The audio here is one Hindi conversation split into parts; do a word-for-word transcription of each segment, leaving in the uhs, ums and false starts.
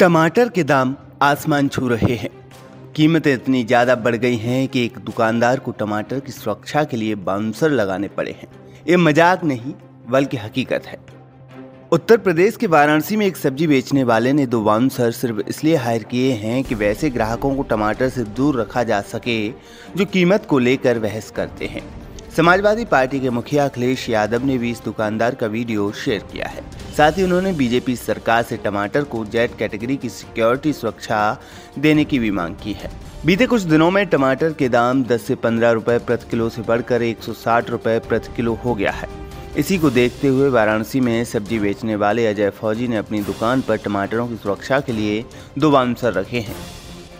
टमाटर के दाम आसमान छू रहे हैं। कीमतें इतनी ज़्यादा बढ़ गई हैं कि एक दुकानदार को टमाटर की सुरक्षा के लिए बाउंसर लगाने पड़े हैं। ये मजाक नहीं बल्कि हकीकत है। उत्तर प्रदेश के वाराणसी में एक सब्जी बेचने वाले ने दो बाउंसर सिर्फ इसलिए हायर किए हैं कि वैसे ग्राहकों को टमाटर से दूर रखा जा सके जो कीमत को लेकर बहस करते हैं। समाजवादी पार्टी के मुखिया अखिलेश यादव ने भी इस दुकानदार का वीडियो शेयर किया है। साथ ही उन्होंने बीजेपी सरकार से टमाटर को जेड कैटेगरी की सिक्योरिटी सुरक्षा देने की भी मांग की है। बीते कुछ दिनों में टमाटर के दाम दस से पंद्रह रुपए प्रति किलो से बढ़कर एक सौ साठ रुपए प्रति किलो हो गया है। इसी को देखते हुए वाराणसी में सब्जी बेचने वाले अजय फौजी ने अपनी दुकान पर टमाटरों की सुरक्षा के लिए दो बाउंसर रखे हैं।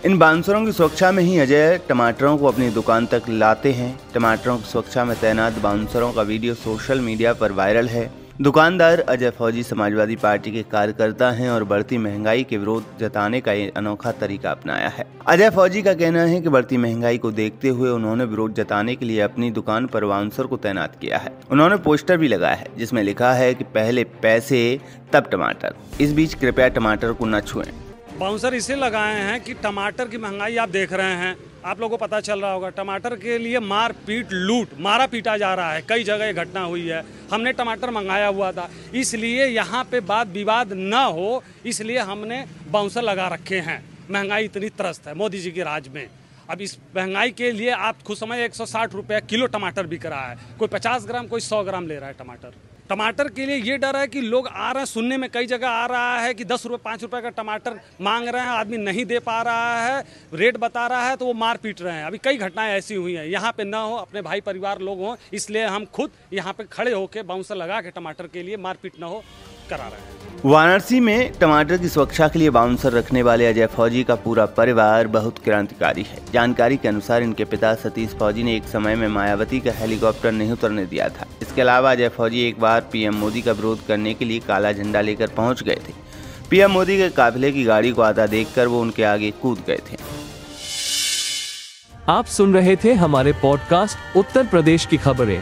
इन बाउंसरों की सुरक्षा में ही अजय टमाटरों को अपनी दुकान तक लाते हैं। टमाटरों की सुरक्षा में तैनात बाउंसरों का वीडियो सोशल मीडिया पर वायरल है। दुकानदार अजय फौजी समाजवादी पार्टी के कार्यकर्ता हैं और बढ़ती महंगाई के विरोध जताने का ये अनोखा तरीका अपनाया है। अजय फौजी का कहना है कि बढ़ती महंगाई को देखते हुए उन्होंने विरोध जताने के लिए अपनी दुकान पर बाउंसर को तैनात किया है। उन्होंने पोस्टर भी लगाया है जिसमें लिखा है कि पहले पैसे तब टमाटर। इस बीच कृपया टमाटर को न छुएं। बाउंसर इसलिए लगाए हैं कि टमाटर की महंगाई आप देख रहे हैं, आप लोगों को पता चल रहा होगा। टमाटर के लिए मार पीट, लूट, मारा पीटा जा रहा है। कई जगह घटना हुई है। हमने टमाटर मंगाया हुआ था, इसलिए यहाँ पे बात विवाद ना हो, इसलिए हमने बाउंसर लगा रखे हैं। महंगाई इतनी त्रस्त है मोदी जी के राज में। अब इस महंगाई के लिए आप खुद समझ एक सौ साठ रुपये किलो टमाटर बिक रहा है। कोई पचास ग्राम, कोई सौ ग्राम ले रहा है टमाटर। टमाटर के लिए ये डर है कि लोग आ रहे हैं, सुनने में कई जगह आ रहा है कि दस रुपये पाँच रुपये का टमाटर मांग रहे हैं, आदमी नहीं दे पा रहा है, रेट बता रहा है तो वो मार पीट रहे हैं। अभी कई घटनाएं ऐसी हुई हैं। यहाँ पे ना हो, अपने भाई परिवार लोग हों, इसलिए हम खुद यहाँ पे खड़े होकर बाउंसर लगा के टमाटर के लिए मारपीट ना हो करा रहे हैं। वाराणसी में टमाटर की सुरक्षा के लिए बाउंसर रखने वाले अजय फौजी का पूरा परिवार बहुत क्रांतिकारी है। जानकारी के अनुसार इनके पिता सतीश फौजी ने एक समय में मायावती का हेलीकॉप्टर नहीं उतरने दिया था। इसके अलावा अजय फौजी एक बार पीएम मोदी का विरोध करने के लिए काला झंडा लेकर पहुंच गए थे। पीएम मोदी के काफिले की गाड़ी को आता देखकर वो उनके आगे कूद गए थे। आप सुन रहे थे हमारे पॉडकास्ट उत्तर प्रदेश की खबरें।